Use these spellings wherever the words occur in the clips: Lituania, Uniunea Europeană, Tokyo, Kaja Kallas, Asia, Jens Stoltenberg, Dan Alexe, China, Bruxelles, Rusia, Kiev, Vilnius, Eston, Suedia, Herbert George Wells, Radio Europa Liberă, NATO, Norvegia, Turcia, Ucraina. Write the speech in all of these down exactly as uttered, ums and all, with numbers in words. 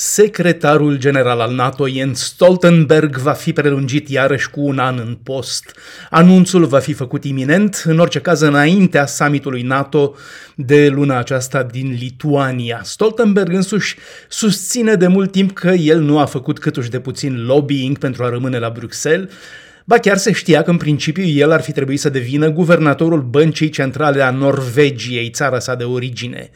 Secretarul general al NATO, Jens Stoltenberg, va fi prelungit iarăși cu un an în post. Anunțul va fi făcut iminent, în orice caz înaintea summitului NATO de luna aceasta din Lituania. Stoltenberg însuși susține de mult timp că el nu a făcut câtuși de puțin lobbying pentru a rămâne la Bruxelles. Ba chiar se știa că în principiu el ar fi trebuit să devină guvernatorul Băncii Centrale a Norvegiei, țara sa de origine.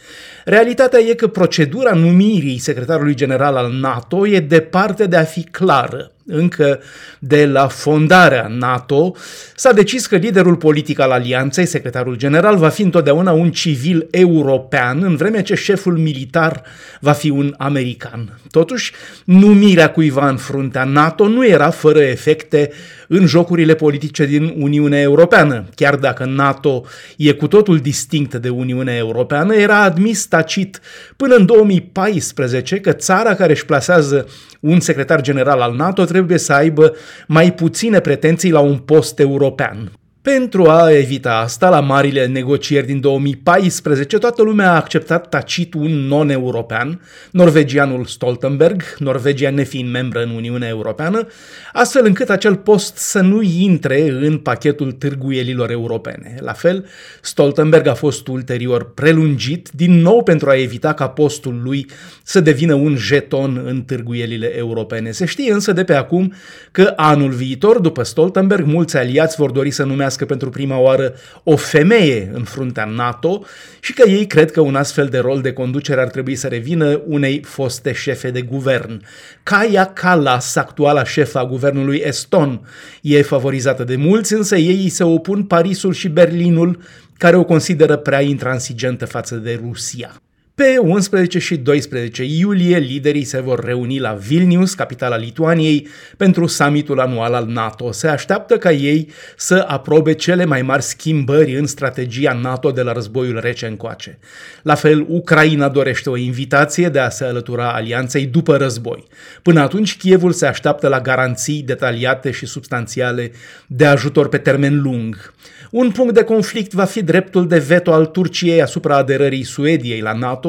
Realitatea e că procedura numirii secretarului general al NATO e departe de a fi clară. Încă de la fondarea NATO s-a decis că liderul politic al alianței, secretarul general, va fi întotdeauna un civil european, în vreme ce șeful militar va fi un american. Totuși, numirea cuiva în fruntea NATO nu era fără efecte în jocurile politice din Uniunea Europeană. Chiar dacă NATO e cu totul distinct de Uniunea Europeană, era admis tacit până în două mii paisprezece că țara care își plasează un secretar general al NATO trebuie să aibă mai puține pretenții la un post european. Pentru a evita asta, la marile negocieri din două mii paisprezece, toată lumea a acceptat tacit un non-european, norvegianul Stoltenberg, Norvegia nefiind membră în Uniunea Europeană, astfel încât acel post să nu intre în pachetul târguielilor europene. La fel, Stoltenberg a fost ulterior prelungit, din nou pentru a evita ca postul lui să devină un jeton în târguielile europene. Se știe însă de pe acum că anul viitor, după Stoltenberg, mulți aliați vor dori să numească pentru prima oară o femeie în fruntea NATO și că ei cred că un astfel de rol de conducere ar trebui să revină unei foste șefe de guvern. Kaja Kallas, actuala șefă a guvernului Eston, e favorizată de mulți, însă ei se opun Parisul și Berlinul, care o consideră prea intransigentă față de Rusia. Pe unsprezece și doisprezece iulie, liderii se vor reuni la Vilnius, capitala Lituaniei, pentru summitul anual al NATO. Se așteaptă ca ei să aprobe cele mai mari schimbări în strategia NATO de la războiul rece încoace. La fel, Ucraina dorește o invitație de a se alătura alianței după război. Până atunci, Kievul se așteaptă la garanții detaliate și substanțiale de ajutor pe termen lung. Un punct de conflict va fi dreptul de veto al Turciei asupra aderării Suediei la NATO.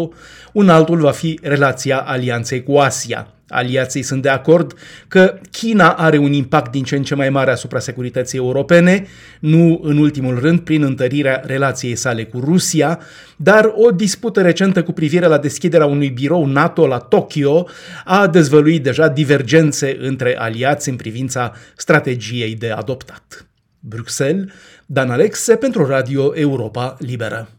Un altul va fi relația alianței cu Asia. Aliații sunt de acord că China are un impact din ce în ce mai mare asupra securității europene, nu în ultimul rând prin întărirea relației sale cu Rusia, dar o dispută recentă cu privire la deschiderea unui birou NATO la Tokyo a dezvăluit deja divergențe între aliați în privința strategiei de adoptat. Bruxelles, Dan Alexe pentru Radio Europa Liberă.